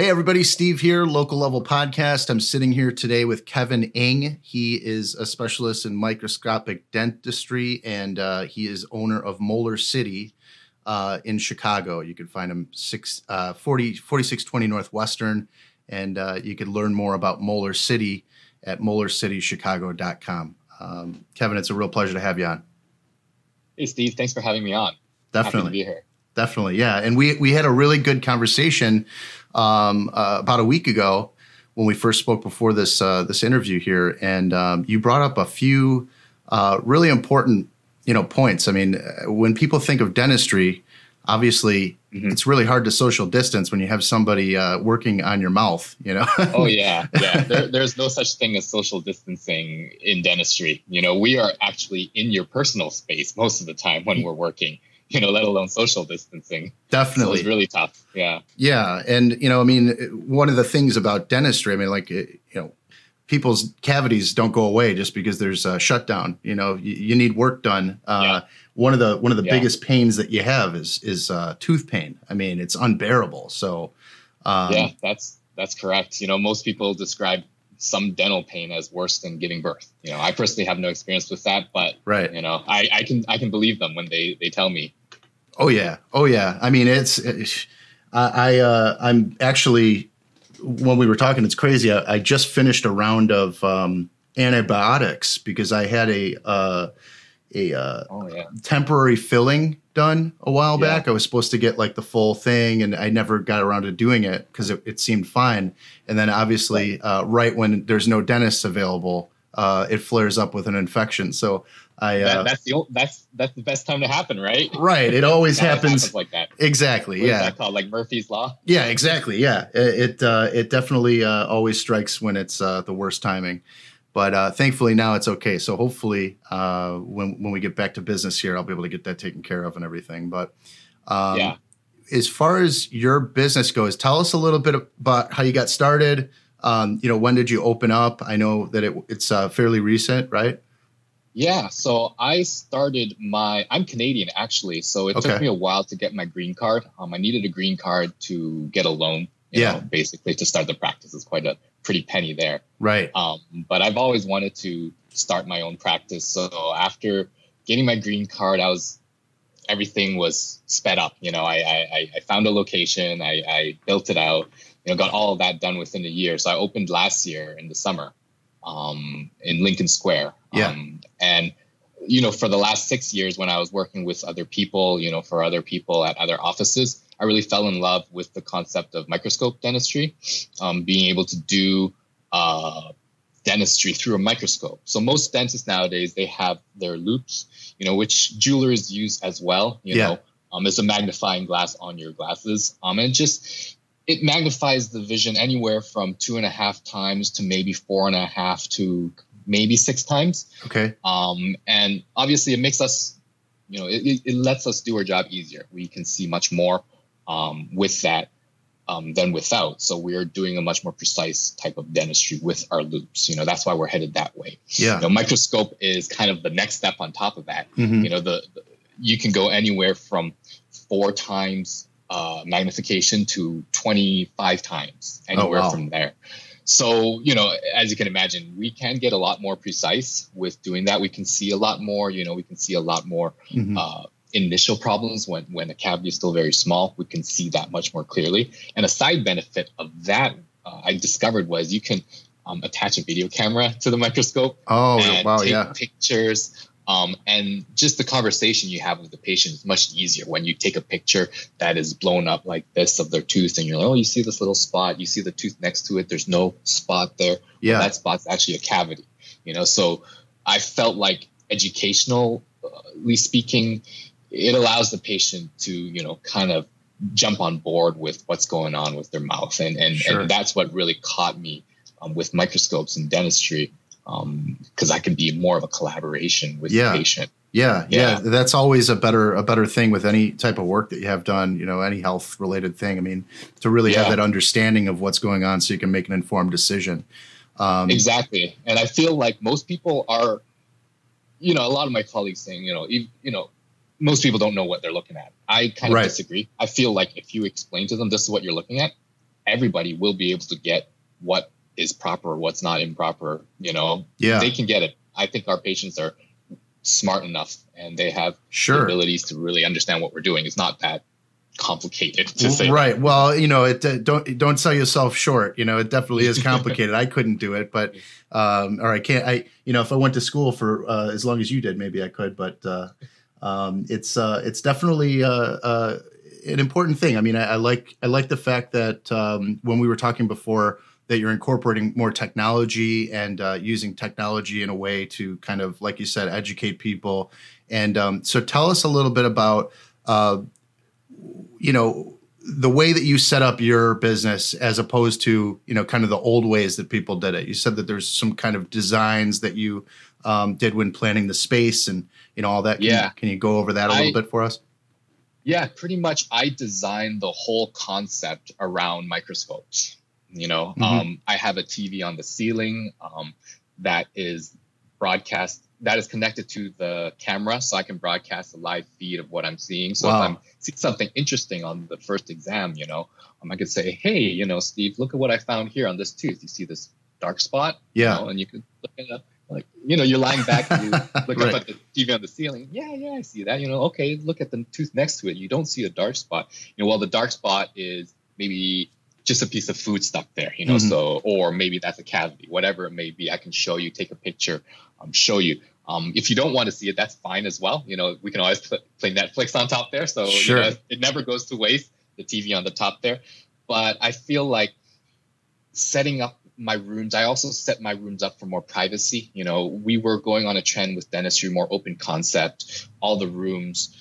Hey everybody, Steve here, Local Level Podcast. I'm sitting here today with Kevin Ng. He is a specialist in microscopic dentistry, and he is owner of Molar City in Chicago. You can find him 4620 Northwestern, and you can learn more about Molar City at MolarCityChicago.com. Kevin, it's a real pleasure to have you on. Hey Steve, thanks for having me on. Definitely. Happy to be here. Definitely, yeah. And we had a really good conversation about a week ago when we first spoke before this this interview here, and you brought up a few really important points. I mean, when people think of dentistry, obviously it's really hard to social distance when you have somebody working on your mouth. Oh yeah. There's no such thing as social distancing in dentistry. We are actually in your personal space most of the time when we're working. Let alone social distancing. Definitely. So it's really tough. Yeah. Yeah. And, one of the things about dentistry, people's cavities don't go away just because there's a shutdown. You need work done. Yeah. One of the biggest pains that you have is tooth pain. It's unbearable. So. Yeah, that's correct. Most people describe some dental pain as worse than giving birth. I personally have no experience with that, but right. I can believe them when they tell me. Oh yeah. I'm actually, when we were talking, it's crazy. I just finished a round of antibiotics because I had a temporary filling done a while back. I was supposed to get the full thing, and I never got around to doing it because it seemed fine. And then obviously right when there's no dentist available, it flares up with an infection. So that's the best time to happen, right? Right. It always happens like that. Exactly. What is that called? Murphy's Law? Yeah, exactly. Yeah. It definitely always strikes when it's the worst timing. But thankfully now it's okay. So hopefully when we get back to business here, I'll be able to get that taken care of and everything. But as far as your business goes, tell us a little bit about how you got started. When did you open up? I know that it's fairly recent, right? Yeah. So I started I'm Canadian actually. So it took me a while to get my green card. I needed a green card to get a loan, basically to start the practice. It's quite a pretty penny there. Right. But I've always wanted to start my own practice. So after getting my green card, everything was sped up. I found a location, I built it out, got all of that done within a year. So I opened last year in the summer, in Lincoln Square. And for the last 6 years, when I was working with other people, for other people at other offices, I really fell in love with the concept of microscope dentistry, being able to do dentistry through a microscope. So most dentists nowadays, they have their loops, which jewelers use as well. There's a magnifying glass on your glasses. And it magnifies the vision anywhere from 2.5 times to maybe 4.5 to maybe 6 times. Okay. And obviously it makes us, it lets us do our job easier. We can see much more with that than without. So we're doing a much more precise type of dentistry with our loops. That's why we're headed that way. Yeah. Microscope is kind of the next step on top of that. Mm-hmm. You can go anywhere from 4 times magnification to 25 times, anywhere from there. So, as you can imagine, we can get a lot more precise with doing that. We can see a lot more, we can see a lot more initial problems when a cavity is still very small. We can see that much more clearly. And a side benefit of that I discovered was you can attach a video camera to the microscope. Take pictures. And just the conversation you have with the patient is much easier when you take a picture that is blown up like this of their tooth, and you're like, you see this little spot, you see the tooth next to it, there's no spot there. Yeah. Well, that spot's actually a cavity, So I felt like educationally speaking, it allows the patient to, kind of jump on board with what's going on with their mouth. And that's what really caught me with microscopes and dentistry. Because I can be more of a collaboration with the patient. Yeah. That's always a better thing with any type of work that you have done, any health related thing. To really have that understanding of what's going on so you can make an informed decision. Exactly. And I feel like most people are, a lot of my colleagues saying, most people don't know what they're looking at. I kind of disagree. I feel like if you explain to them, this is what you're looking at, everybody will be able to get what is proper, what's not improper, you know? Yeah. They can get it. I think our patients are smart enough and they have the abilities to really understand what we're doing. It's not that complicated to say. Right. Well, you know, it don't sell yourself short. You know, it definitely is complicated. I couldn't do it, but or I can't. I, you know, if I went to school for as long as you did, maybe I could. But it's definitely an important thing. I mean, I like the fact that when we were talking before, that you're incorporating more technology and using technology in a way to kind of, like you said, educate people. And so tell us a little bit about, you know, the way that you set up your business as opposed to, you know, kind of the old ways that people did it. You said that there's some kind of designs that you did when planning the space and, you know, all that. Can you go over that a little bit for us? Yeah, pretty much. I designed the whole concept around microscopes. You know, I have a TV on the ceiling that is broadcast, that is connected to the camera, so I can broadcast a live feed of what I'm seeing. So if I'm seeing something interesting on the first exam, you know, I could say, hey, you know, Steve, look at what I found here on this tooth. You see this dark spot? Yeah. You know, and you could look it up. Like, you know, you're lying back and you look up at the TV on the ceiling. Yeah, I see that. You know, okay, look at the tooth next to it. You don't see a dark spot. You know, well, the dark spot is maybe just a piece of food stuck there, you know, so, or maybe that's a cavity, whatever it may be. I can show you, take a picture, show you. If you don't want to see it, that's fine as well. You know, we can always play Netflix on top there. So you know, it never goes to waste, the TV on the top there. But I feel like setting up my rooms, I also set my rooms up for more privacy. You know, we were going on a trend with dentistry, more open concept. All the rooms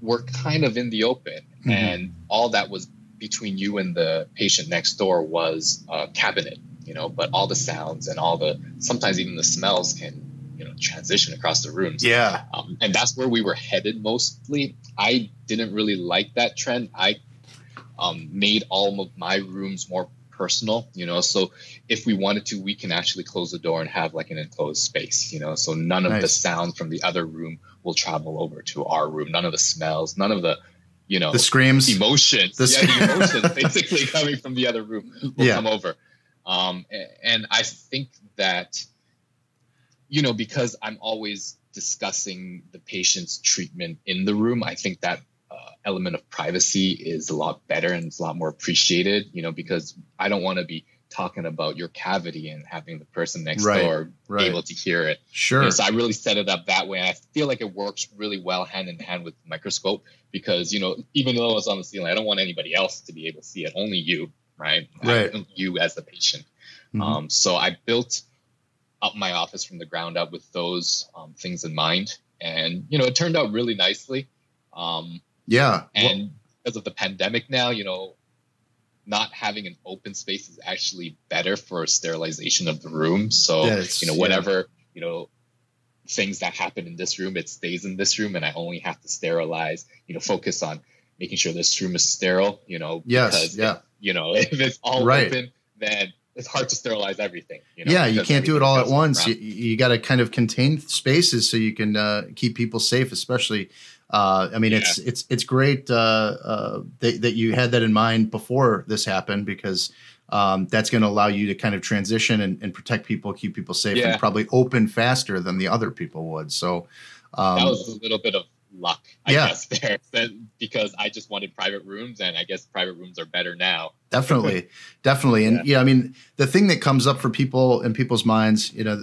were kind of in the open and all that was between you and the patient next door was a cabinet, you know, but all the sounds and all the, sometimes even the smells can, you know, transition across the rooms. Yeah. And that's where we were headed mostly. I didn't really like that trend. I made all of my rooms more personal, you know, so if we wanted to, we can actually close the door and have like an enclosed space, you know, so none of the sound from the other room will travel over to our room. None of the smells, none of the, you know, the screams, emotions, the emotions basically coming from the other room will come over. And I think that, you know, because I'm always discussing the patient's treatment in the room, I think that element of privacy is a lot better and it's a lot more appreciated, you know, because I don't want to be talking about your cavity and having the person next door able to hear it. Sure. You know, so I really set it up that way. I feel like it works really well hand in hand with the microscope because, you know, even though it's on the ceiling, I don't want anybody else to be able to see it. Only you, right? Right. You as the patient. So I built up my office from the ground up with those things in mind. And, you know, it turned out really nicely. And because of the pandemic now, you know, not having an open space is actually better for sterilization of the room. So, you know, whatever, you know, things that happen in this room, it stays in this room and I only have to sterilize, you know, focus on making sure this room is sterile, you know, because, if, you know, if it's all open, then it's hard to sterilize everything. You know, you can't do it all at once. You got to kind of contain spaces so you can keep people safe, especially I mean, it's great that you had that in mind before this happened because that's going to allow you to kind of transition and protect people, keep people safe, and probably open faster than the other people would. So that was a little bit of luck, I guess, there because I just wanted private rooms, and I guess private rooms are better now. Definitely. And I mean, the thing that comes up for people in people's minds, you know,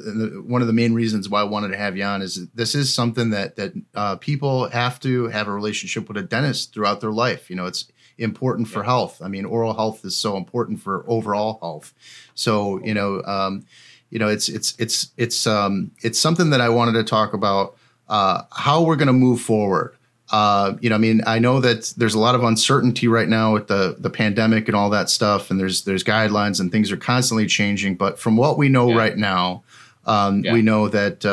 one of the main reasons why I wanted to have you on is this is something that people have to have a relationship with a dentist throughout their life. You know, it's important for health. I mean, oral health is so important for overall health. So, you know, it's something that I wanted to talk about. How we're going to move forward. You know, I mean, I know that there's a lot of uncertainty right now with the pandemic and all that stuff. And there's guidelines and things are constantly changing. But from what we know right now, we know that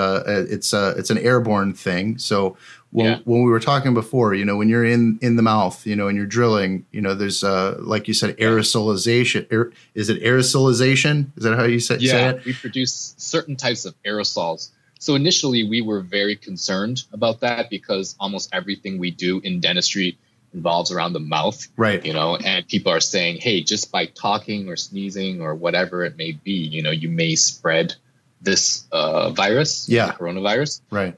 it's an airborne thing. So when we were talking before, you know, when you're in the mouth, you know, and you're drilling, you know, there's like you said, aerosolization. Is it aerosolization? Is that how you say it? Yeah, we produce certain types of aerosols. So initially, we were very concerned about that because almost everything we do in dentistry involves around the mouth, right? You know, and people are saying, hey, just by talking or sneezing or whatever it may be, you know, you may spread this virus, coronavirus, right?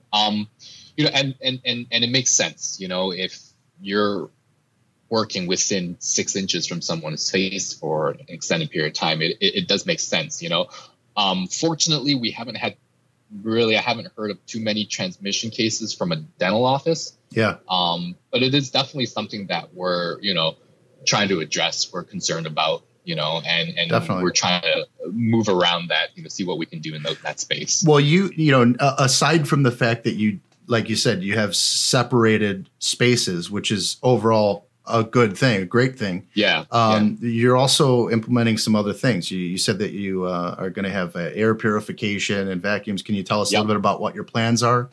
You know, and it makes sense, you know, if you're working within 6 inches from someone's face for an extended period of time, it does make sense, you know. Fortunately, we haven't had really, I haven't heard of too many transmission cases from a dental office. Yeah. But it is definitely something that we're, you know, trying to address. We're concerned about, you know, and definitely, we're trying to move around that, you know, see what we can do in that space. Well, you know, aside from the fact that you, like you said, you have separated spaces, which is overall a good thing, a great thing. Yeah. You're also implementing some other things. You said that you are going to have air purification and vacuums. Can you tell us a little bit about what your plans are?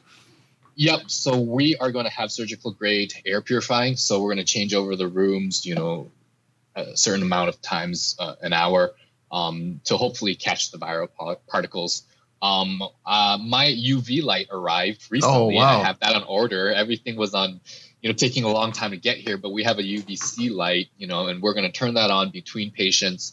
Yep. So we are going to have surgical grade air purifying. So we're going to change over the rooms, you know, a certain amount of times an hour to hopefully catch the viral particles. My UV light arrived recently. Oh, wow. And I have that on order. Everything was on, you know, taking a long time to get here, but we have a UVC light, you know, and we're going to turn that on between patients,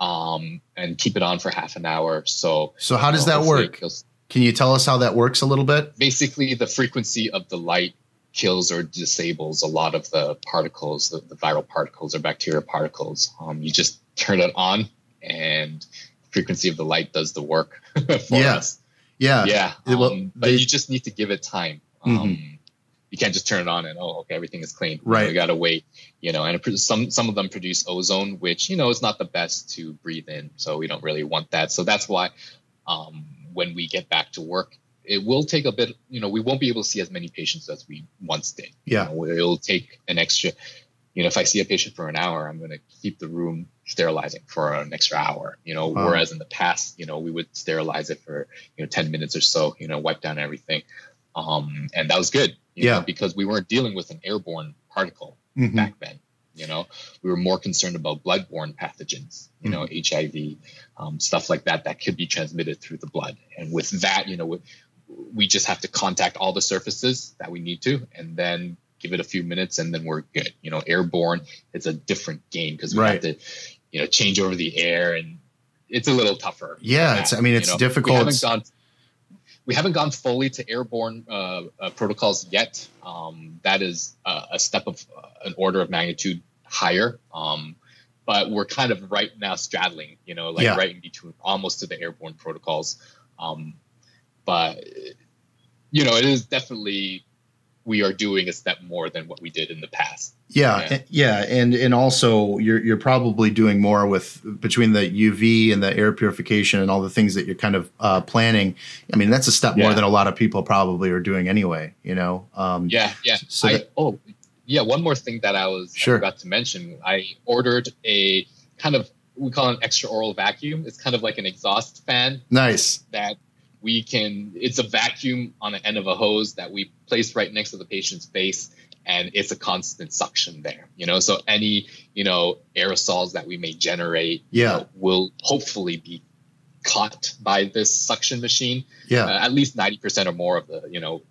and keep it on for half an hour. So how does that work? Can you tell us how that works a little bit? Basically, the frequency of the light kills or disables a lot of the particles, the viral particles or bacterial particles. You just turn it on, and the frequency of the light does the work for us. Yeah. Yeah. But you just need to give it time. Mm-hmm. You can't just turn it on and, oh, okay, everything is clean. Right. We got to wait, you know, and some of them produce ozone, which, you know, is not the best to breathe in. So we don't really want that. So that's why when we get back to work, it will take a bit, you know, we won't be able to see as many patients as we once did. Yeah. You know, it'll take an extra, you know, if I see a patient for an hour, I'm going to keep the room sterilizing for an extra hour, you know, wow. Whereas in the past, you know, we would sterilize it for, you know, 10 minutes or so, you know, wipe down everything. And that was good, you know, because we weren't dealing with an airborne particle back then, you know, we were more concerned about bloodborne pathogens, you know, HIV, stuff like that could be transmitted through the blood. And with that, you know, we just have to contact all the surfaces that we need to, and then give it a few minutes, and then we're good. You know, airborne, it's a different game because we have to, you know, change over the air, and it's a little tougher. Yeah. It's difficult. We haven't gone fully to airborne protocols yet. That is a step of an order of magnitude higher. But we're kind of right now straddling, you know, like right in between, almost to the airborne protocols. But, you know, it is definitely, we are doing a step more than what we did in the past. Yeah. And also you're probably doing more with between the UV and the air purification and all the things that you're kind of planning. I mean, that's a step more than a lot of people probably are doing anyway, you know? Yeah. So one more thing that I forgot to mention. I ordered a kind of, we call it an extra oral vacuum. It's kind of like an exhaust fan. Nice. It's a vacuum on the end of a hose that we place right next to the patient's face, and it's a constant suction there, you know, so any, you know, aerosols that we may generate you know, will hopefully be caught by this suction machine. Yeah. At least 90% or more of the, you know,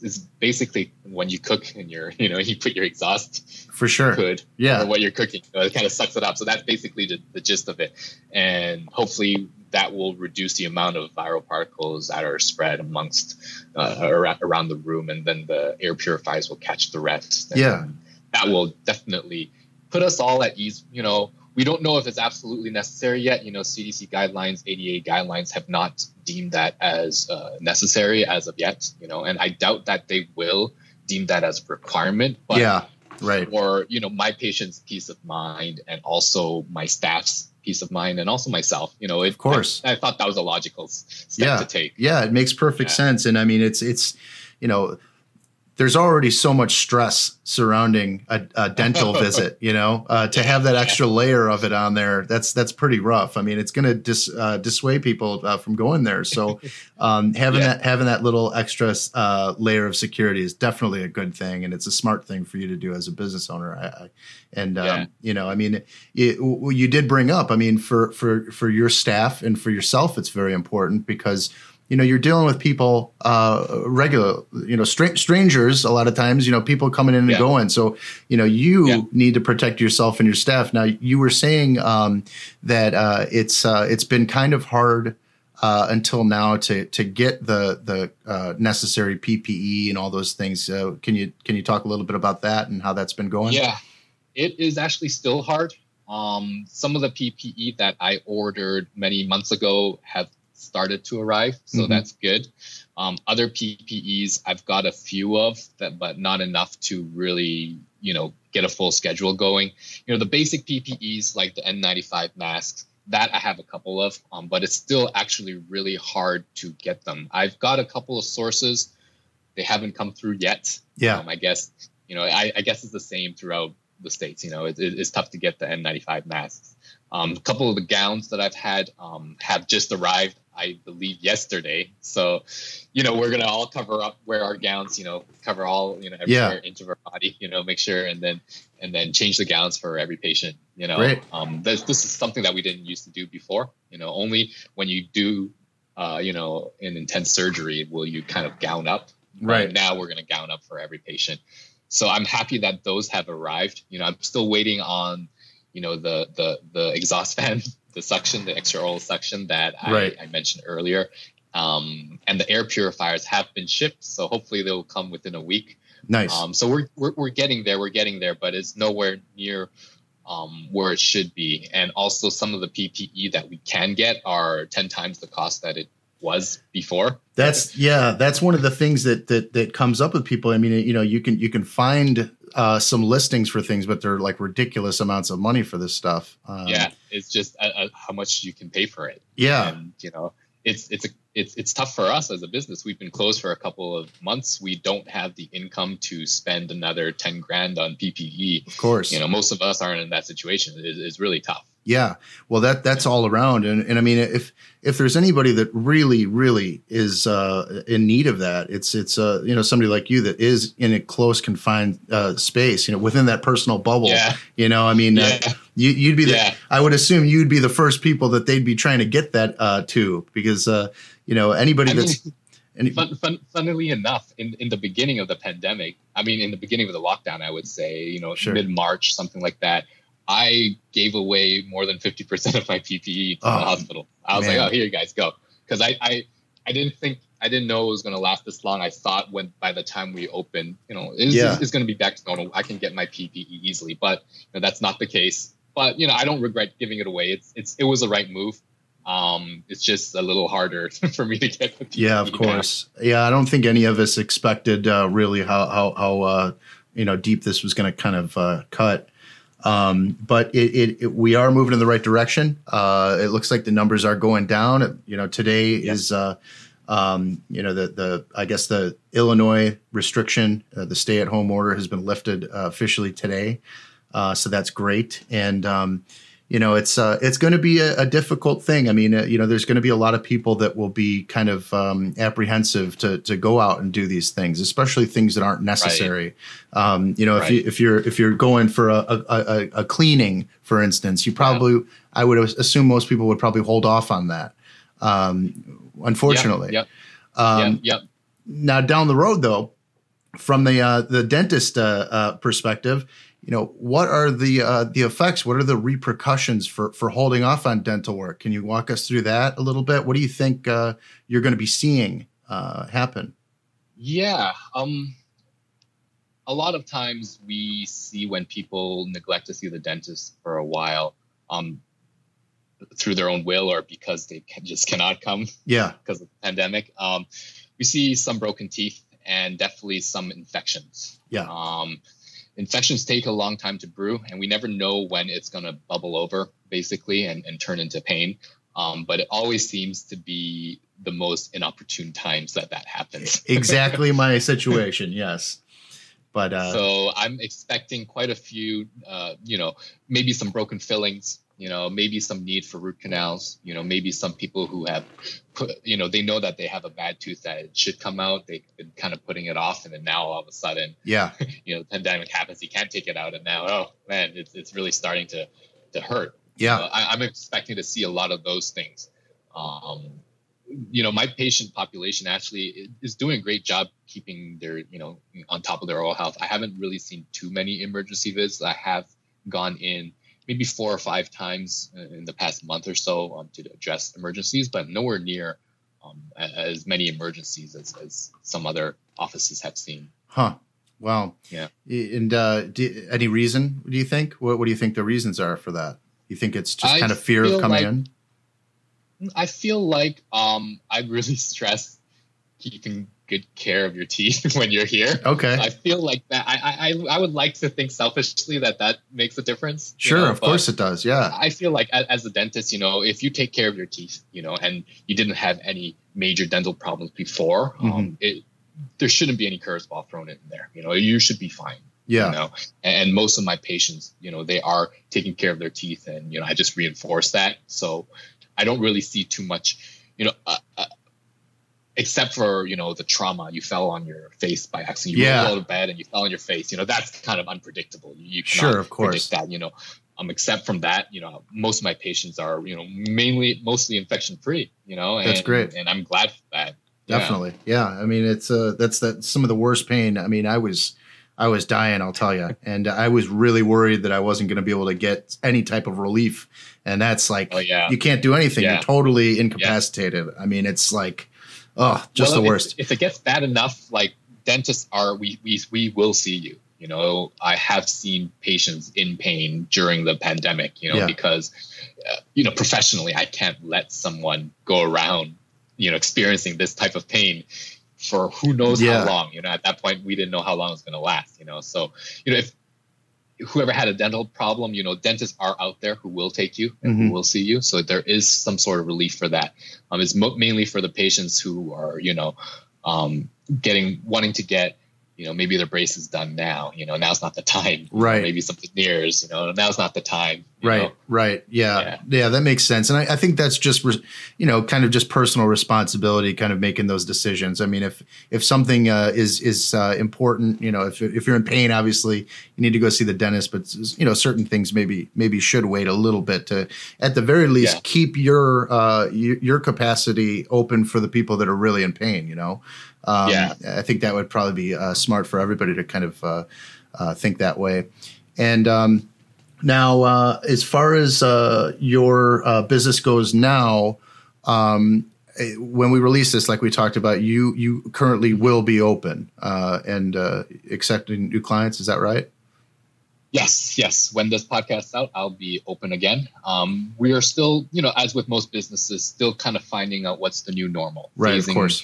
is basically when you cook and you're, you know, you put your exhaust for sure. Could, yeah. Or what you're cooking, it kind of sucks it up. So that's basically the gist of it. And hopefully that will reduce the amount of viral particles that are spread amongst around the room. And then the air purifiers will catch the rest. And that will definitely put us all at ease. You know, we don't know if it's absolutely necessary yet. You know, CDC guidelines, ADA guidelines have not deemed that as necessary as of yet, you know, and I doubt that they will deem that as a requirement. But right. Or, you know, my patient's peace of mind and also my staff's peace of mind and also myself, you know, of course, I thought that was a logical step to take. Yeah, it makes perfect sense. And I mean, it's, you know, there's already so much stress surrounding a dental visit, you know, to have that extra layer of it on there, that's pretty rough. I mean, it's going to dissuade people from going there. So having that little extra layer of security is definitely a good thing. And it's a smart thing for you to do as a business owner. You know, I mean, you did bring up, I mean, for your staff and for yourself, it's very important because you know, you're dealing with people, regular, you know, strangers a lot of times, you know, people coming in and going. So, you know, you need to protect yourself and your staff. Now, you were saying that it's been kind of hard until now to get the necessary PPE and all those things. Can you talk a little bit about that and how that's been going? Yeah, it is actually still hard. Some of the PPE that I ordered many months ago have started to arrive, so that's good. Other PPEs I've got a few of that, but not enough to really, you know, get a full schedule going. You know, the basic PPEs like the N95 masks, that I have a couple of, but it's still actually really hard to get them. I've got a couple of sources. They haven't come through yet. Yeah. I guess, you know, I guess it's the same throughout the States. You know, it's tough to get the N95 masks. A couple of the gowns that I've had have just arrived, I believe, yesterday. So, you know, we're going to all cover up, wear our gowns, you know, cover all, you know, every inch of our body, you know, make sure, and then change the gowns for every patient, you know. Right. This is something that we didn't used to do before, you know. Only when you do, you know, an intense surgery will you kind of gown up. Right. Now we're going to gown up for every patient. So I'm happy that those have arrived. You know, I'm still waiting on, you know, the exhaust fan, the suction, the extra oral suction that I mentioned earlier. And the air purifiers have been shipped, so hopefully they'll come within a week. Nice. So we're getting there. We're getting there, but it's nowhere near where it should be. And also some of the PPE that we can get are 10 times the cost that it was before. That's one of the things that comes up with people. I mean, you know, you can find some listings for things, but they're like ridiculous amounts of money for this stuff. It's just how much you can pay for it. Yeah. And, you know, it's tough for us as a business. We've been closed for a couple of months. We don't have the income to spend another $10,000 on PPE. Of course. You know, most of us aren't in that situation. It's really tough. Yeah. Well, that's all around. And I mean, if there's anybody that really, really is in need of that, it's you know, somebody like you that is in a close confined space, you know, within that personal bubble, you know, I mean, you'd be I would assume you'd be the first people that they'd be trying to get that to, because, you know, anybody funnily enough, in the beginning of the pandemic, I mean, in the beginning of the lockdown, I would say, you know, mid-March, something like that, I gave away more than 50% of my PPE to the hospital. I was like, "Oh, here you guys go," because I didn't know it was going to last this long. I thought by the time we open, you know, it's going to be back to normal. I can get my PPE easily, but you know, that's not the case. But you know, I don't regret giving it away. It was the right move. It's just a little harder for me to get the PPE. Yeah, of course. Back. Yeah, I don't think any of us expected really how you know, deep this was going to kind of cut. But we are moving in the right direction. It looks like the numbers are going down. You know, today is, you know, I guess the Illinois restriction, the stay at home order has been lifted officially today. So that's great. And, you know, it's going to be a difficult thing. I mean, you know, there's going to be a lot of people that will be kind of apprehensive to go out and do these things, especially things that aren't necessary. Right. You know, if you're going for a cleaning, for instance, you probably I would assume most people would probably hold off on that. Unfortunately, Now down the road, though, from the dentist perspective. You know, what are the effects? What are the repercussions for holding off on dental work? Can you walk us through that a little bit? What do you think you're going to be seeing happen? Yeah. A lot of times we see when people neglect to see the dentist for a while through their own will or because they just cannot come because of the pandemic. We see some broken teeth and definitely some infections. Yeah. Infections take a long time to brew, and we never know when it's going to bubble over, basically, and turn into pain. But it always seems to be the most inopportune times that happens. Exactly my situation, yes. But so I'm expecting quite a few, you know, maybe some broken fillings, you know, maybe some need for root canals, you know, maybe some people who have, you know, they know that they have a bad tooth that it should come out. They've been kind of putting it off. And then now all of a sudden, you know, the pandemic happens, you can't take it out. And now, oh man, it's really starting to hurt. Yeah. So I'm expecting to see a lot of those things. you know, my patient population actually is doing a great job keeping their, you know, on top of their oral health. I haven't really seen too many emergency visits. I have gone in maybe 4 or 5 times in the past month or so to address emergencies, but nowhere near as many emergencies as some other offices have seen. Huh. Wow. Yeah. And any reason, do you think? What do you think the reasons are for that? You think it's just kind of fear of coming in? I feel like I really stress keeping good care of your teeth when you're here. Okay. I feel like that. I would like to think selfishly that makes a difference. Sure, you know, of course it does. Yeah. I feel like as a dentist, you know, if you take care of your teeth, you know, and you didn't have any major dental problems before, mm-hmm. There shouldn't be any curveball thrown in there. You know, you should be fine. Yeah. You know, and most of my patients, you know, they are taking care of their teeth, and you know, I just reinforce that. So I don't really see too much, you know, except for, you know, the trauma. You fell on your face by accident. You rolled out of bed and you fell on your face. You know, that's kind of unpredictable. You cannot sure, of course. Predict that, you know. Except from that, you know, most of my patients are, you know, mostly infection free, you know. That's great. And I'm glad for that. Definitely. Yeah. I mean, it's that's some of the worst pain. I mean, I was dying, I'll tell you. And I was really worried that I wasn't going to be able to get any type of relief. And that's like, you can't do anything. Yeah. You're totally incapacitated. Yeah. I mean, it's like, the worst. If it gets bad enough, like dentists are, we will see you. You know, I have seen patients in pain during the pandemic, you know, because, you know, professionally, I can't let someone go around, you know, experiencing this type of pain for who knows how long. You know, at that point, we didn't know how long it's going to last, you know. So, you know, if whoever had a dental problem, you know, dentists are out there who will take you and mm-hmm. who will see you. So there is some sort of relief for that. It's mainly for the patients who are, you know, wanting to get, you know, maybe their braces done now. You know, now's not the time. Right. You know, maybe something nears, you know, now's not the time. Right. Know? Right. Yeah. Yeah. That makes sense. And I think that's just, you know, kind of just personal responsibility, kind of making those decisions. I mean, if something is important, you know, if you're in pain, obviously you need to go see the dentist, but you know, certain things maybe should wait a little bit to, at the very least, keep your capacity open for the people that are really in pain, you know? I think that would probably be smart for everybody to kind of think that way. And now, as far as your business goes now, when we release this, like we talked about, you currently will be open and accepting new clients. Is that right? Yes. When this podcast's out, I'll be open again. We are still, you know, as with most businesses, still kind of finding out what's the new normal. Right, of course.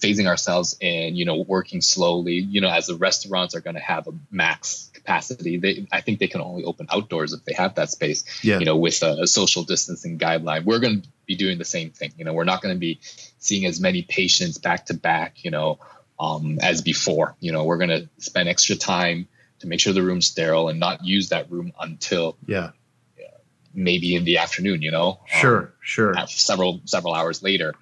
Phasing ourselves in, you know, working slowly, you know, as the restaurants are going to have a max capacity. I think they can only open outdoors if they have that space, you know, with a social distancing guideline. We're going to be doing the same thing. You know, we're not going to be seeing as many patients back to back, you know, as before. You know, we're going to spend extra time to make sure the room's sterile and not use that room until maybe in the afternoon, you know, sure. Several hours later,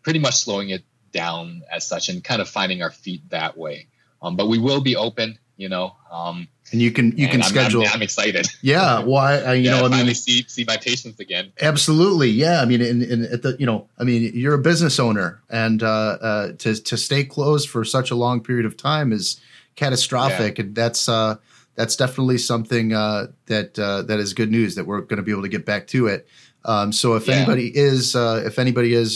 pretty much slowing it down as such and kind of finding our feet that way. But we will be open, you know, and you can schedule. I'm excited. Yeah. Well, I mean, see my patients again. Absolutely. Yeah. I mean, and at the, you know, I mean, you're a business owner, and to stay closed for such a long period of time is catastrophic. And that's definitely something that is good news that we're going to be able to get back to it. So if anybody is,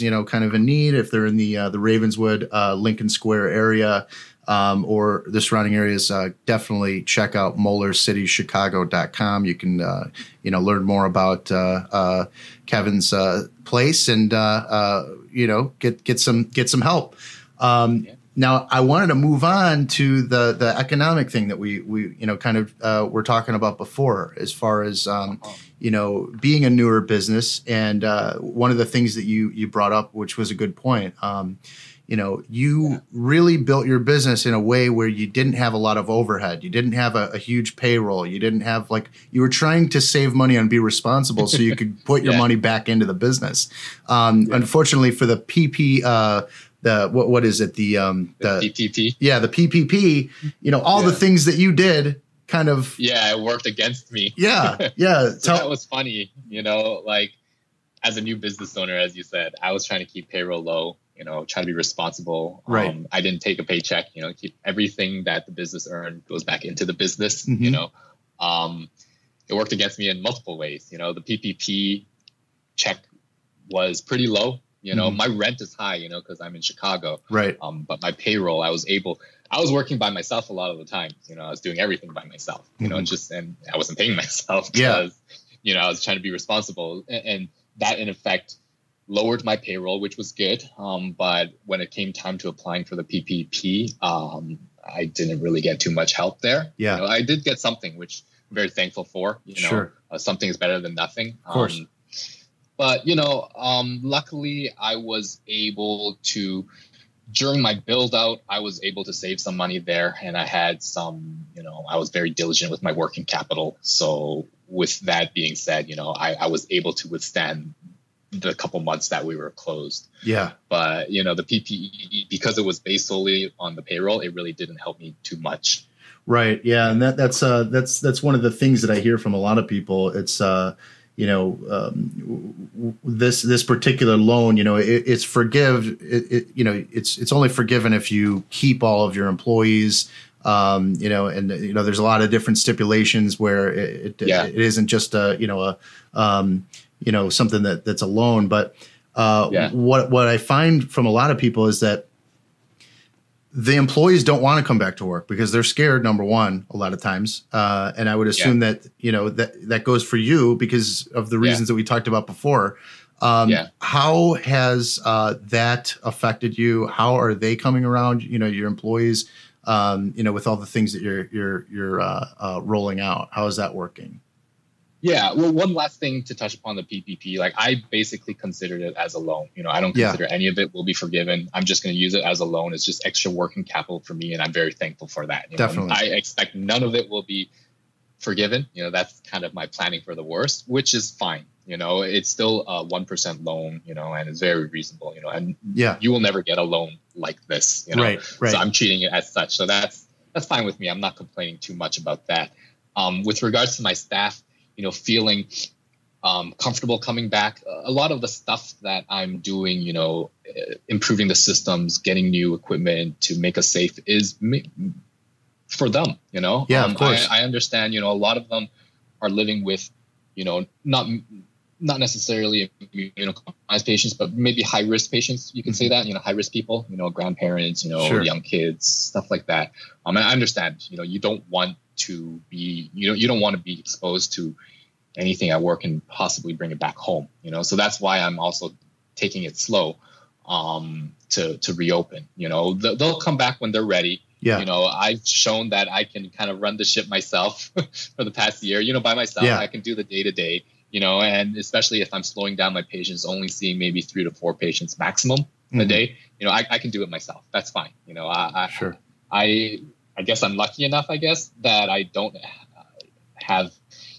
you know, kind of in need, if they're in the Ravenswood, Lincoln Square area, or the surrounding areas, definitely check out MolarCityChicago.com. You can, you know, learn more about Kevin's place and, you know, get some help. Now, I wanted to move on to the economic thing that we you know, kind of were talking about before, as far as, you know, being a newer business. And one of the things that you brought up, which was a good point, you know, you really built your business in a way where you didn't have a lot of overhead. You didn't have a huge payroll. You didn't have you were trying to save money and be responsible so you could put your money back into the business. Unfortunately, for the PPP, what is it? The PPP. Yeah, the PPP. You know, all the things that you did kind of. Yeah, it worked against me. Yeah, yeah. So that was funny. You know, like as a new business owner, as you said, I was trying to keep payroll low, you know, trying to be responsible. Right. I didn't take a paycheck, you know, keep everything that the business earned goes back into the business, mm-hmm. you know. It worked against me in multiple ways. You know, the PPP check was pretty low. You know, mm-hmm. my rent is high, you know, because I'm in Chicago. Right. But my payroll, I was working by myself a lot of the time. You know, I was doing everything by myself, you mm-hmm. know, and I wasn't paying myself because, you know, I was trying to be responsible. And that, in effect, lowered my payroll, which was good. But when it came time to applying for the PPP, I didn't really get too much help there. Yeah. You know, I did get something, which I'm very thankful for, you know, sure. Something is better than nothing. Of course. But, you know, luckily I was able to, during my build out, I was able to save some money there, and I had some, you know, I was very diligent with my working capital. So with that being said, you know, I was able to withstand the couple months that we were closed. Yeah. But, you know, the PPE, because it was based solely on the payroll, it really didn't help me too much. Right. Yeah. And that's one of the things that I hear from a lot of people. It's, you know, this particular loan, you know, it's forgive. You know, it's only forgiven if you keep all of your employees, you know, and, you know, there's a lot of different stipulations where it isn't just something that's a loan. But what I find from a lot of people is that the employees don't want to come back to work because they're scared, number one, a lot of times. And I would assume that, you know, that goes for you because of the reasons that we talked about before. How has that affected you? How are they coming around, you know, your employees, you know, with all the things that you're rolling out? How is that working? Yeah. Well, one last thing to touch upon the PPP, like I basically considered it as a loan. You know, I don't consider any of it will be forgiven. I'm just going to use it as a loan. It's just extra working capital for me. And I'm very thankful for that. You Definitely. Know, I expect none of it will be forgiven. You know, that's kind of my planning for the worst, which is fine. You know, it's still a 1% loan, you know, and it's very reasonable, you know, and you will never get a loan like this, you know, right. So I'm treating it as such. So that's fine with me. I'm not complaining too much about that. With regards to my staff, you know, feeling comfortable coming back. A lot of the stuff that I'm doing, you know, improving the systems, getting new equipment to make us safe is for them, you know? Yeah, of course. I understand, you know, a lot of them are living with, you know, not necessarily, you know, immunocompromised patients, but maybe high-risk patients, you can say that, you know, high-risk people, you know, grandparents, you know, sure. young kids, stuff like that. And I understand, you know, you don't want to be exposed to anything at work and possibly bring it back home, you know? So that's why I'm also taking it slow to reopen, you know? They'll come back when they're ready. Yeah. You know, I've shown that I can kind of run the ship myself for the past year, you know, by myself. Yeah. I can do the day-to-day. You know, and especially if I'm slowing down my patients, only seeing maybe 3 to 4 patients maximum mm-hmm. a day, you know, I can do it myself. That's fine. You know, I guess I'm lucky enough, I guess, that I don't have,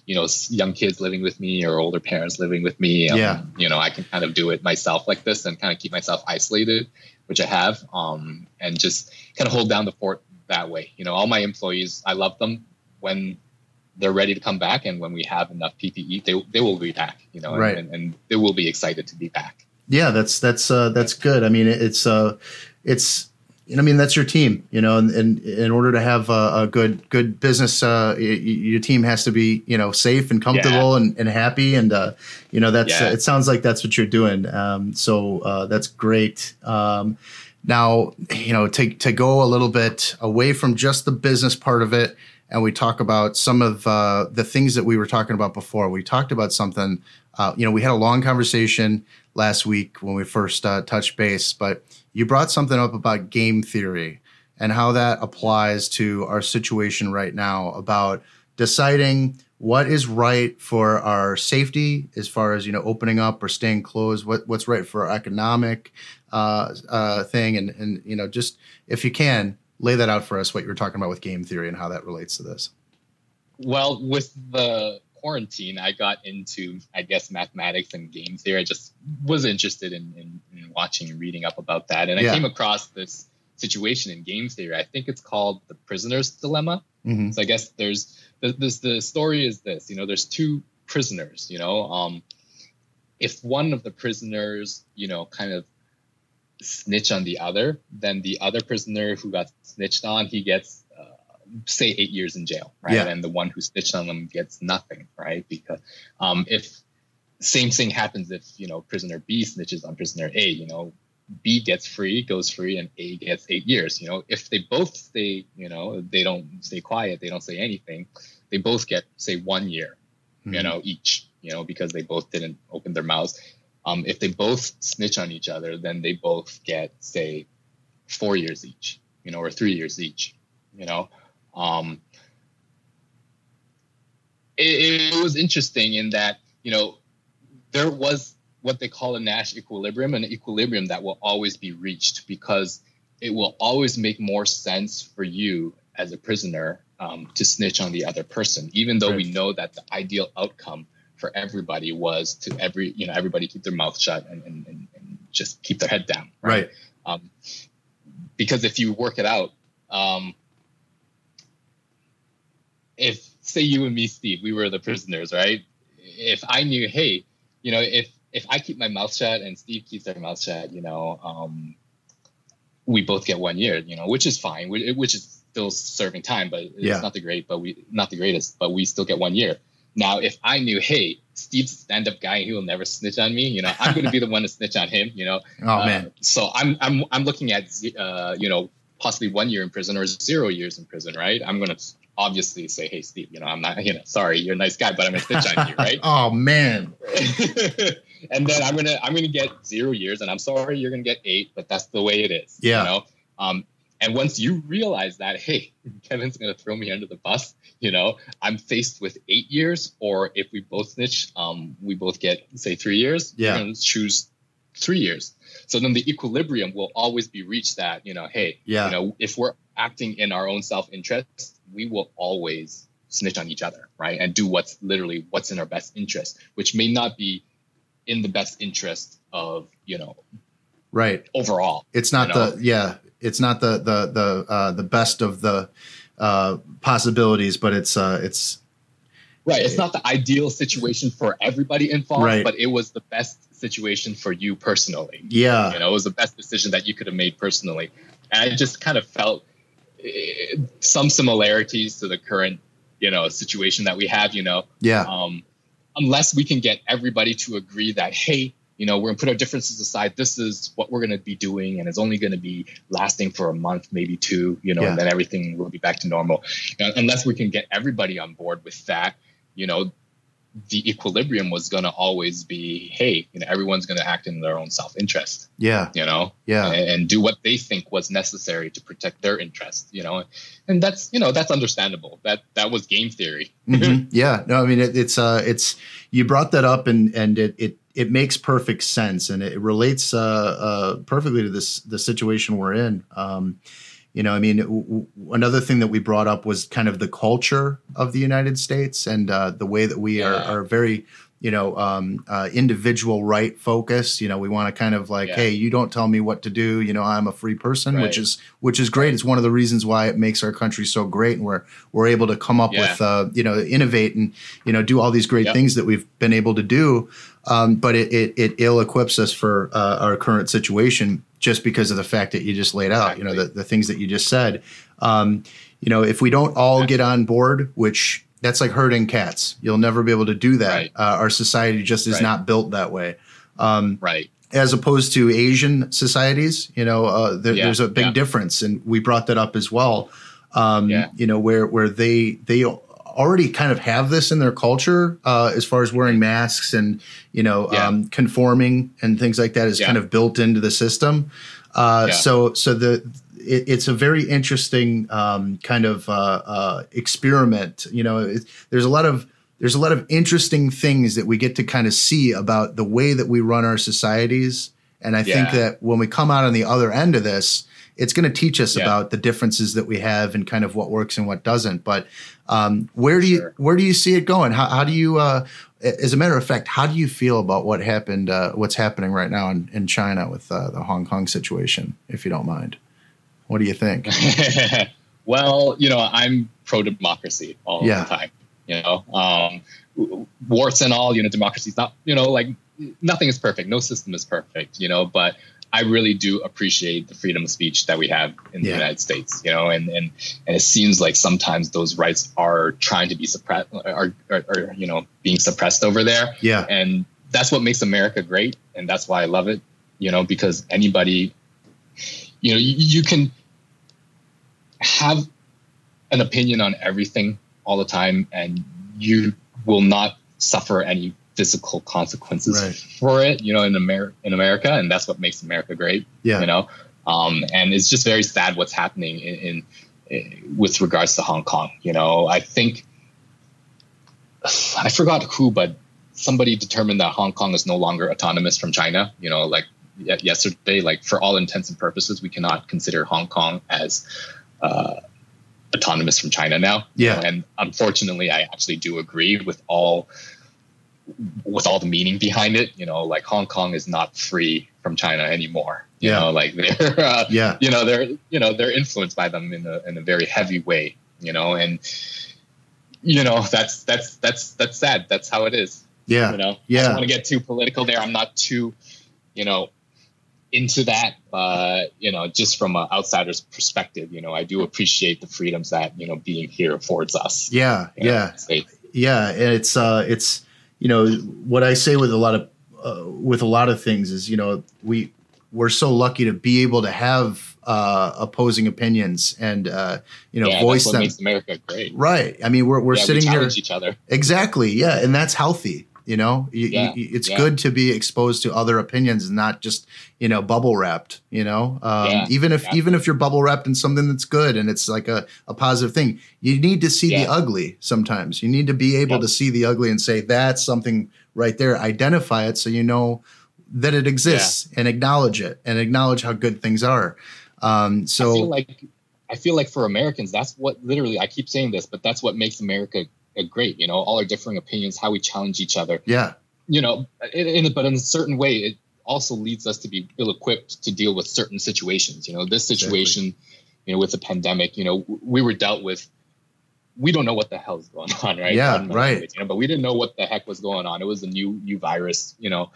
you know, young kids living with me or older parents living with me. You know, I can kind of do it myself like this and kind of keep myself isolated, which I have, and just kind of hold down the fort that way. You know, all my employees, I love them. When they're ready to come back, and when we have enough PPE, they will be back, you know, right. and they will be excited to be back. Yeah, that's good. I mean, that's your team, you know, and in order to have a good business, your team has to be, you know, safe and comfortable and happy. And, you know, it sounds like that's what you're doing. So that's great. Now, you know, to go a little bit away from just the business part of it, and we talk about some of the things that we were talking about before. We talked about something, you know, we had a long conversation last week when we first touched base, but you brought something up about game theory and how that applies to our situation right now about deciding what is right for our safety as far as, you know, opening up or staying closed, what's right for our economic thing. And, you know, just if you can, lay that out for us, what you were talking about with game theory and how that relates to this. Well, with the quarantine, I got into, I guess, mathematics and game theory. I just was interested in watching and reading up about that. And I came across this situation in game theory. I think it's called the prisoner's dilemma. Mm-hmm. So I guess the story is this, you know, there's two prisoners, you know, if one of the prisoners, you know, kind of snitch on the other, then the other prisoner who got snitched on, he gets, say, 8 years in jail, right? Yeah. And the one who snitched on them gets nothing, right? Because if same thing happens, if, you know, prisoner B snitches on prisoner A, you know, B gets free, goes free, and A gets 8 years. You know, if they both stay, you know, they don't stay quiet, they don't say anything, they both get, say, 1 year, mm-hmm. you know, each, you know, because they both didn't open their mouths. If they both snitch on each other, then they both get, say, 4 years each, you know, or 3 years each, you know. It was interesting in that, you know, there was what they call a Nash equilibrium, an equilibrium that will always be reached, because it will always make more sense for you as a prisoner to snitch on the other person, even though right. we know that the ideal outcome for everybody was to everybody keep their mouth shut and just keep their head down. Right. Because if you work it out, if say you and me, Steve, we were the prisoners, right? If I knew, hey, you know, if I keep my mouth shut and Steve keeps their mouth shut, you know, we both get 1 year, you know, which is fine, which is still serving time, but it's yeah. Not the greatest, but we still get 1 year. Now, if I knew, hey, Steve's a stand-up guy, he will never snitch on me, you know, I'm going to be the one to snitch on him, you know. Oh man. So I'm looking at, you know, possibly 1 year in prison or 0 years in prison, right? I'm going to obviously say, hey, Steve, you know, I'm not, you know, sorry, you're a nice guy, but I'm going to snitch on you, right? Oh man. And then I'm gonna get 0 years, and I'm sorry, you're gonna get 8, but that's the way it is. Yeah. You know? And once you realize that, hey, Kevin's gonna throw me under the bus, you know, I'm faced with 8 years, or if we both snitch, we both get, say, 3 years. Yeah. We're gonna choose 3 years. So then the equilibrium will always be reached that, you know, hey, yeah. you know, if we're acting in our own self-interest, we will always snitch on each other, right? And do what's in our best interest, which may not be in the best interest of, you know, right. Overall, it's not the best of the possibilities, but it's right. It's not the ideal situation for everybody involved, right. but it was the best situation for you personally. Yeah, you know, it was the best decision that you could have made personally, and I just kind of felt some similarities to the current, you know, situation that we have. You know, yeah. Unless we can get everybody to agree that, hey, you know, we're going to put our differences aside. This is what we're going to be doing. And it's only going to be lasting for a month, maybe 2, you know, yeah. and then everything will be back to normal. And unless we can get everybody on board with that, you know, the equilibrium was going to always be, hey, you know, everyone's going to act in their own self-interest. Yeah. You know, yeah. And do what they think was necessary to protect their interests, you know, and that's, you know, that's understandable. That was game theory. Mm-hmm. Yeah. No, I mean, it's, you brought that up and it makes perfect sense, and it relates perfectly to the situation we're in. You know, I mean, another thing that we brought up was kind of the culture of the United States and the way that we yeah. are very, you know, individual right focused. You know, we want to kind of like, yeah. hey, you don't tell me what to do. You know, I'm a free person, right. which is great. It's one of the reasons why it makes our country so great, and we're able to come up yeah. with, you know, innovate and, you know, do all these great yep. things that we've been able to do. But it ill equips us for our current situation, just because of the fact that you just laid out, exactly. you know, the things that you just said. You know, if we don't all exactly. get on board, which that's like herding cats, you'll never be able to do that. Right. Our society just is right. not built that way. Right. As opposed to Asian societies, you know, there's a big yeah. difference. And we brought that up as well. Yeah. You know, where they already kind of have this in their culture as far as wearing masks and, you know, yeah. Conforming and things like that is yeah. kind of built into the system. Yeah. So it's a very interesting kind of experiment. You know, there's a lot of interesting things that we get to kind of see about the way that we run our societies. And I yeah. think that when we come out on the other end of this, it's going to teach us yeah. about the differences that we have and kind of what works and what doesn't. But where do you see it going? How do you, as a matter of fact, how do you feel about what happened, what's happening right now in China with the Hong Kong situation, if you don't mind? What do you think? Well, you know, I'm pro-democracy all yeah. the time, you know, warts and all, you know, democracy's not, you know, like nothing is perfect. No system is perfect, you know, but I really do appreciate the freedom of speech that we have in the United States, you know, and it seems like sometimes those rights are trying to be suppressed, are you know, being suppressed over there. Yeah. And that's what makes America great. And that's why I love it, you know, because anybody, you know, you can have an opinion on everything all the time and you will not suffer any physical consequences for it, you know, in America. And that's what makes America great, you know? And it's just very sad what's happening in with regards to Hong Kong. You know, I think, I forgot who, but somebody determined that Hong Kong is no longer autonomous from China, you know, like yesterday, like for all intents and purposes, we cannot consider Hong Kong as, autonomous from China now. Yeah. And unfortunately, I actually do agree with all the meaning behind it, you know, like Hong Kong is not free from China anymore. You know, like they're, you know, they're influenced by them in a very heavy way, you know, and, you know, that's sad. That's how it is. Yeah. You know, I don't want to get too political there. I'm not too, you know, into that, you know, just from an outsider's perspective, you know, I do appreciate the freedoms that, you know, being here affords us. Yeah. Yeah. Yeah. And it's, you know, what I say with a lot of things is, you know, we're so lucky to be able to have opposing opinions and, you know, voice them. That's what makes America great. Right. I mean, we're sitting here. We challenge each other. Exactly. Yeah. And that's healthy. You know, it's good to be exposed to other opinions and not just, you know, bubble wrapped, you know, even if you're bubble wrapped in something that's good and it's like a positive thing, you need to see the ugly sometimes. You need to be able to see the ugly and say, that's something right there. Identify it so you know that it exists and acknowledge it and acknowledge how good things are. So I feel like for Americans, that's what literally I keep saying this, but that's what makes America great, you know, all our differing opinions, how we challenge each other. Yeah. You know, but in a certain way, it also leads us to be ill-equipped to deal with certain situations. You know, this situation, you know, with the pandemic, you know, we were dealt with, we don't know what the hell is going on, right? Yeah, right. You know, but we didn't know what the heck was going on. It was a new virus, you know,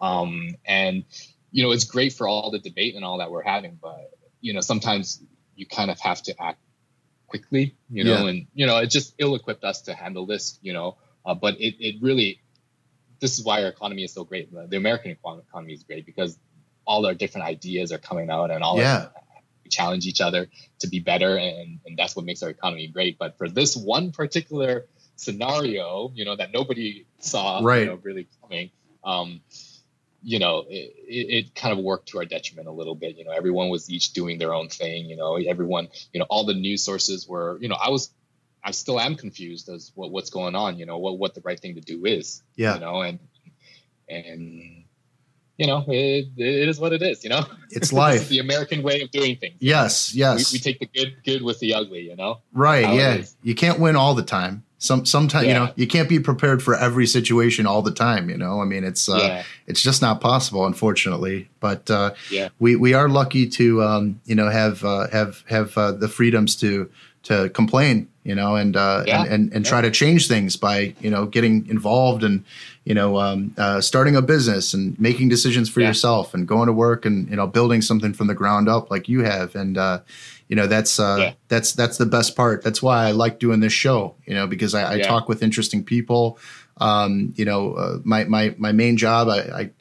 and, you know, it's great for all the debate and all that we're having, but, you know, sometimes you kind of have to act quickly, you know, and, you know, it just ill-equipped us to handle this, you know, but it really, this is why our economy is so great. The American economy is great because all our different ideas are coming out and all we challenge each other to be better. And that's what makes our economy great. But for this one particular scenario, you know, that nobody saw you know, really coming, you know, it kind of worked to our detriment a little bit. You know, everyone was each doing their own thing. You know, everyone, you know, all the news sources were, you know, I still am confused as what's going on, you know, what the right thing to do is, you know, and, you know, it is what it is, you know, it's life. It's the American way of doing things. Yes. You know? Yes. We take the good with the ugly, you know? Right. Yeah. You can't win all the time. Sometimes, you know, you can't be prepared for every situation all the time, you know, I mean, it's just not possible, unfortunately, but, we are lucky to, you know, have the freedoms to complain, you know, and try to change things by, you know, getting involved and, you know, starting a business and making decisions for yourself and going to work and, you know, building something from the ground up like you have. And, you know, that's the best part. That's why I like doing this show, you know, because I talk with interesting people. You know, my main job,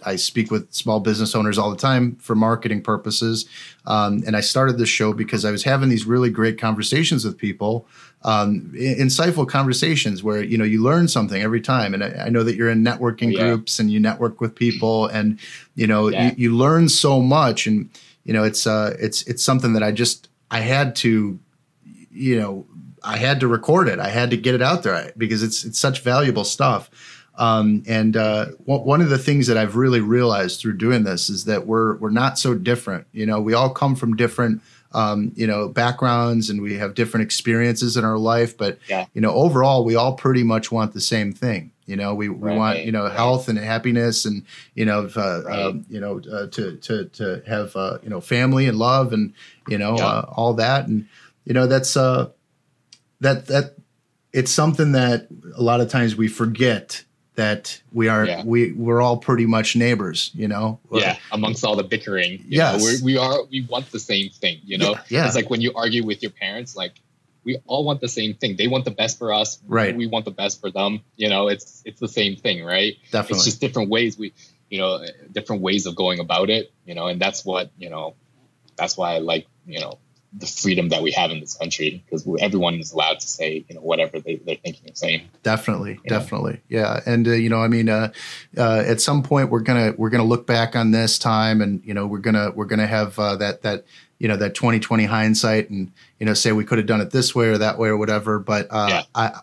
I speak with small business owners all the time for marketing purposes. And I started this show because I was having these really great conversations with people, insightful conversations where, you know, you learn something every time. And I know that you're in networking groups and you network with people and, you know, you learn so much and, you know, it's something that I had to record it. I had to get it out there because it's such valuable stuff. One of the things that I've really realized through doing this is that we're not so different. You know, we all come from different, you know, backgrounds and we have different experiences in our life, but, you know, overall, we all pretty much want the same thing. You know, we want, you know, health and happiness and, you know, to have, you know, family and love and, you know, all that. And, you know, that's, that it's something that a lot of times we forget that we are, we're all pretty much neighbors, you know? Yeah. Amongst all the bickering, you know, we want the same thing, you know? Yeah. It's like when you argue with your parents, like, we all want the same thing. They want the best for us. Right. We want the best for them. You know, it's the same thing, right? Definitely. It's just different ways of going about it, you know, and that's what, you know, that's why I like, you know, the freedom that we have in this country, because everyone is allowed to say, you know, whatever they're thinking and saying. Definitely. Yeah. And, you know, I mean, at some point we're going to look back on this time and, you know, we're going to have that, you know, that 2020 hindsight and, you know, say we could have done it this way or that way or whatever. But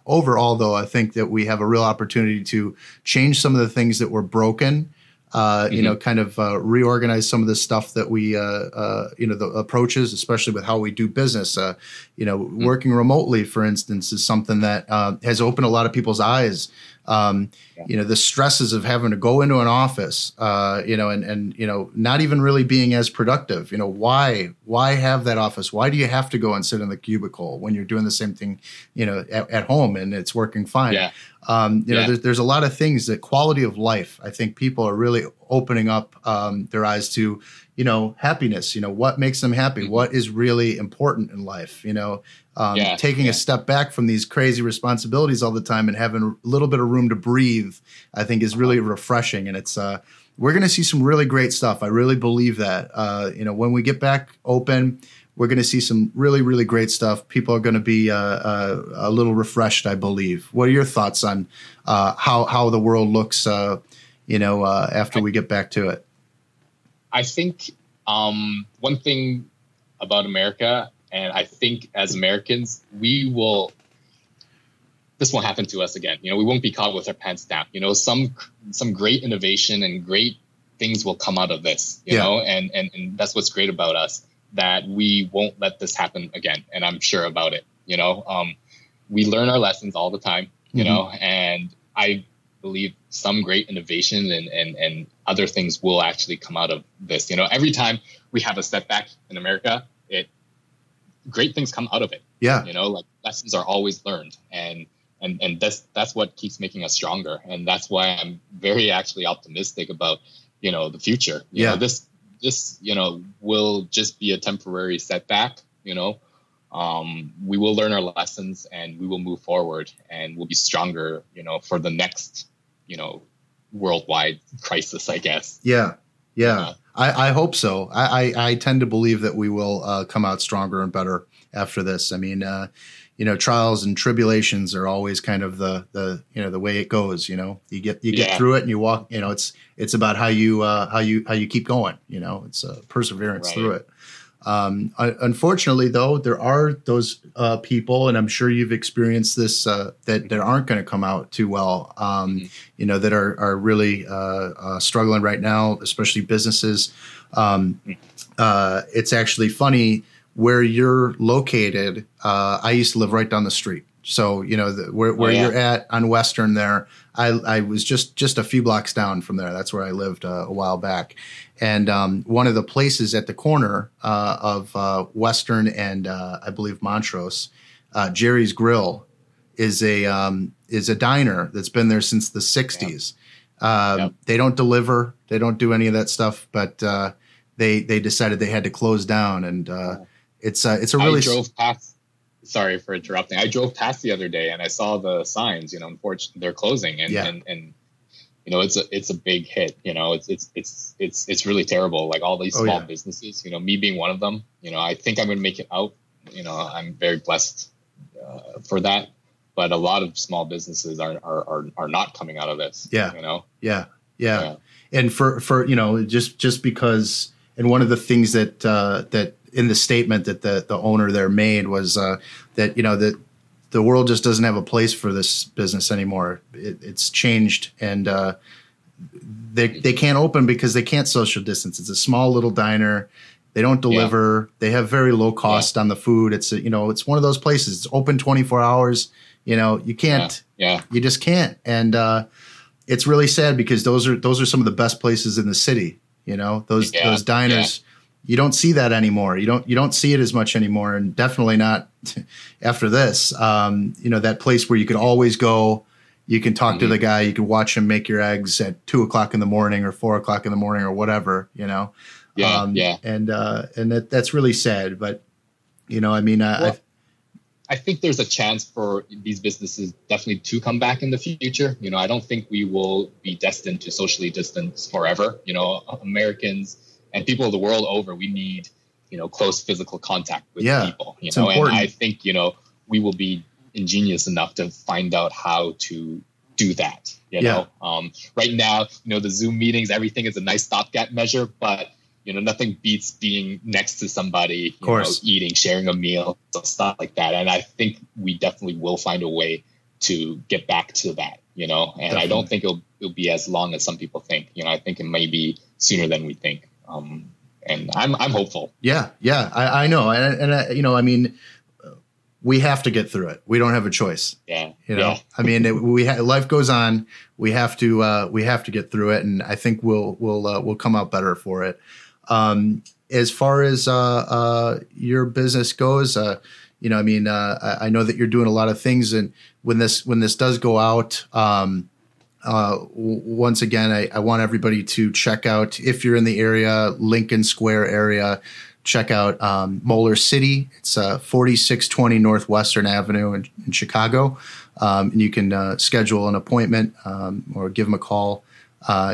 overall, though, I think that we have a real opportunity to change some of the things that were broken, you know, kind of reorganize some of the stuff that we, you know, the approaches, especially with how we do business. You know, working remotely, for instance, is something that has opened a lot of people's eyes. You know, the stresses of having to go into an office, you know, and, you know, not even really being as productive, you know, why have that office? Why do you have to go and sit in the cubicle when you're doing the same thing, you know, at home and it's working fine? Yeah. You know, there's a lot of things that quality of life, I think people are really opening up their eyes to, you know, happiness, you know, what makes them happy, what is really important in life, you know, taking a step back from these crazy responsibilities all the time and having a little bit of room to breathe, I think is really refreshing. And it's, we're going to see some really great stuff. I really believe that, you know, when we get back open, we're going to see some really, really great stuff. People are going to be a little refreshed, I believe. What are your thoughts on how the world looks, you know, after we get back to it? I think one thing about America, and I think as Americans, this won't happen to us again. You know, we won't be caught with our pants down. You know, some great innovation and great things will come out of this, you know, and that's what's great about us, that we won't let this happen again. And I'm sure about it, you know. We learn our lessons all the time, you know, and I believe some great innovation and other things will actually come out of this. You know, every time we have a setback in America, great things come out of it. Yeah. You know, like lessons are always learned, and that's what keeps making us stronger. And that's why I'm very actually optimistic about, you know, the future. You know, this, you know, will just be a temporary setback, you know. We will learn our lessons and we will move forward and we'll be stronger, you know, for the next, you know, worldwide crisis, I guess. Yeah. Yeah. I hope so. I tend to believe that we will come out stronger and better after this. I mean, you know, trials and tribulations are always kind of the you know, the way it goes, you know, you get through it and you walk, you know, it's about how you keep going, you know, it's perseverance through it. Unfortunately, though, there are those people, and I'm sure you've experienced this, that aren't going to come out too well, you know, that are really struggling right now, especially businesses. It's actually funny where you're located. I used to live right down the street. So, you know, where you're at on Western there, I was just a few blocks down from there. That's where I lived a while back. And one of the places at the corner of Western and I believe Montrose, Jerry's Grill, is a diner that's been there since the 60s. They don't deliver. They don't do any of that stuff. But they decided they had to close down. And it's a really – Sorry for interrupting. I drove past the other day and I saw the signs, you know, unfortunately they're closing and you know, it's a big hit, you know, it's really terrible. Like all these small businesses, you know, me being one of them, you know, I think I'm going to make it out, you know, I'm very blessed for that. But a lot of small businesses are not coming out of this, you know? Yeah. And for, you know, just because, and one of the things that, that, in the statement that the owner there made was that, you know, that the world just doesn't have a place for this business anymore. It's changed, and they can't open because they can't social distance. It's a small little diner. They don't deliver. They have very low cost on the food. It's you know, it's one of those places. It's open 24 hours. You know, you can't. Yeah. You just can't. And it's really sad because those are some of the best places in the city. You know, those diners. Yeah. You don't see that anymore. You don't see it as much anymore, and definitely not after this. You know, that place where you could always go, You can talk to the guy. You can watch him make your eggs at 2 o'clock in the morning or 4 o'clock in the morning or whatever, you know? Yeah. And that's really sad, but you know, I mean, I think there's a chance for these businesses definitely to come back in the future. You know, I don't think we will be destined to socially distance forever. You know, Americans and people of the world over, we need, you know, close physical contact with people, you know, important. And I think, you know, we will be ingenious enough to find out how to do that. You know, right now, you know, the Zoom meetings, everything is a nice stopgap measure, but you know, nothing beats being next to somebody, you know, eating, sharing a meal, stuff like that. And I think we definitely will find a way to get back to that, you know, and I don't think it'll be as long as some people think, you know, I think it may be sooner than we think. And I'm hopeful. Yeah. Yeah. I know. And I, you know, I mean, we have to get through it. We don't have a choice. Yeah. You know, I mean, life goes on. We have to get through it. And I think we'll come out better for it. As far as your business goes, you know, I mean, I know that you're doing a lot of things, and when this does go out, once again, I want everybody to check out, if you're in the area, Lincoln Square area, check out Molar City. It's 4620 Northwestern Avenue in Chicago, and you can schedule an appointment or give them a call.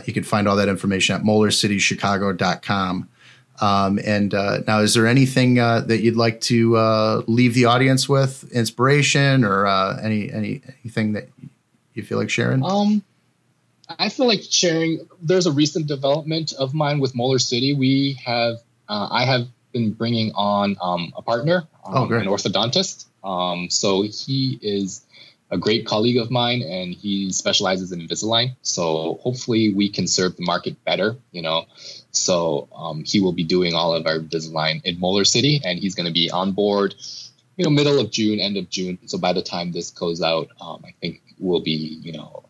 You can find all that information at MolarCityChicago.com. And now, is there anything that you'd like to leave the audience with, inspiration or anything that you feel like sharing? I feel like sharing. There's a recent development of mine with Molar City. I have been bringing on a partner, an orthodontist. So he is a great colleague of mine, and he specializes in Invisalign. So hopefully we can serve the market better, you know. So he will be doing all of our Invisalign in Molar City, and he's going to be on board, you know, middle of June, end of June. So by the time this goes out, I think we'll be, you know,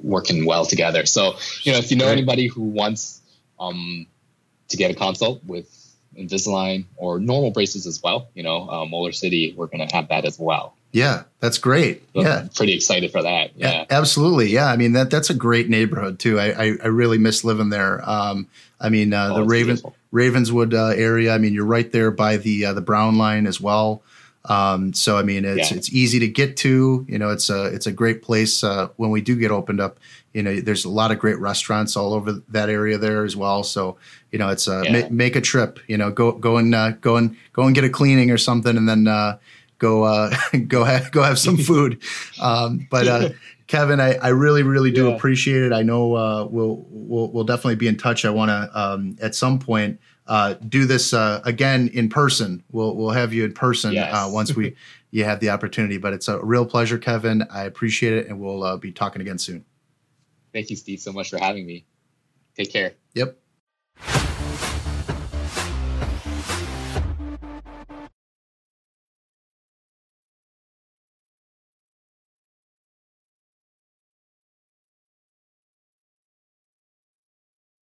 working well together. So, you know, if you know anybody who wants to get a consult with Invisalign or normal braces as well, you know, Molar City, we're going to have that as well. Yeah, that's great. So yeah, I'm pretty excited for that. Yeah, absolutely. Yeah, I mean that's a great neighborhood too. I really miss living there. I mean the Ravenswood area. I mean you're right there by the Brown line as well. So I mean it's easy to get to. You know it's a great place when we do get opened up. You know there's a lot of great restaurants all over that area there as well. So you know it's make a trip. You know go and get a cleaning or something, and then. Go have some food. But Kevin, I really do appreciate it. I know we'll definitely be in touch. I want to at some point do this again in person. We'll have you in person once you have the opportunity. But it's a real pleasure, Kevin. I appreciate it, and we'll be talking again soon. Thank you, Steve, so much for having me. Take care. Yep.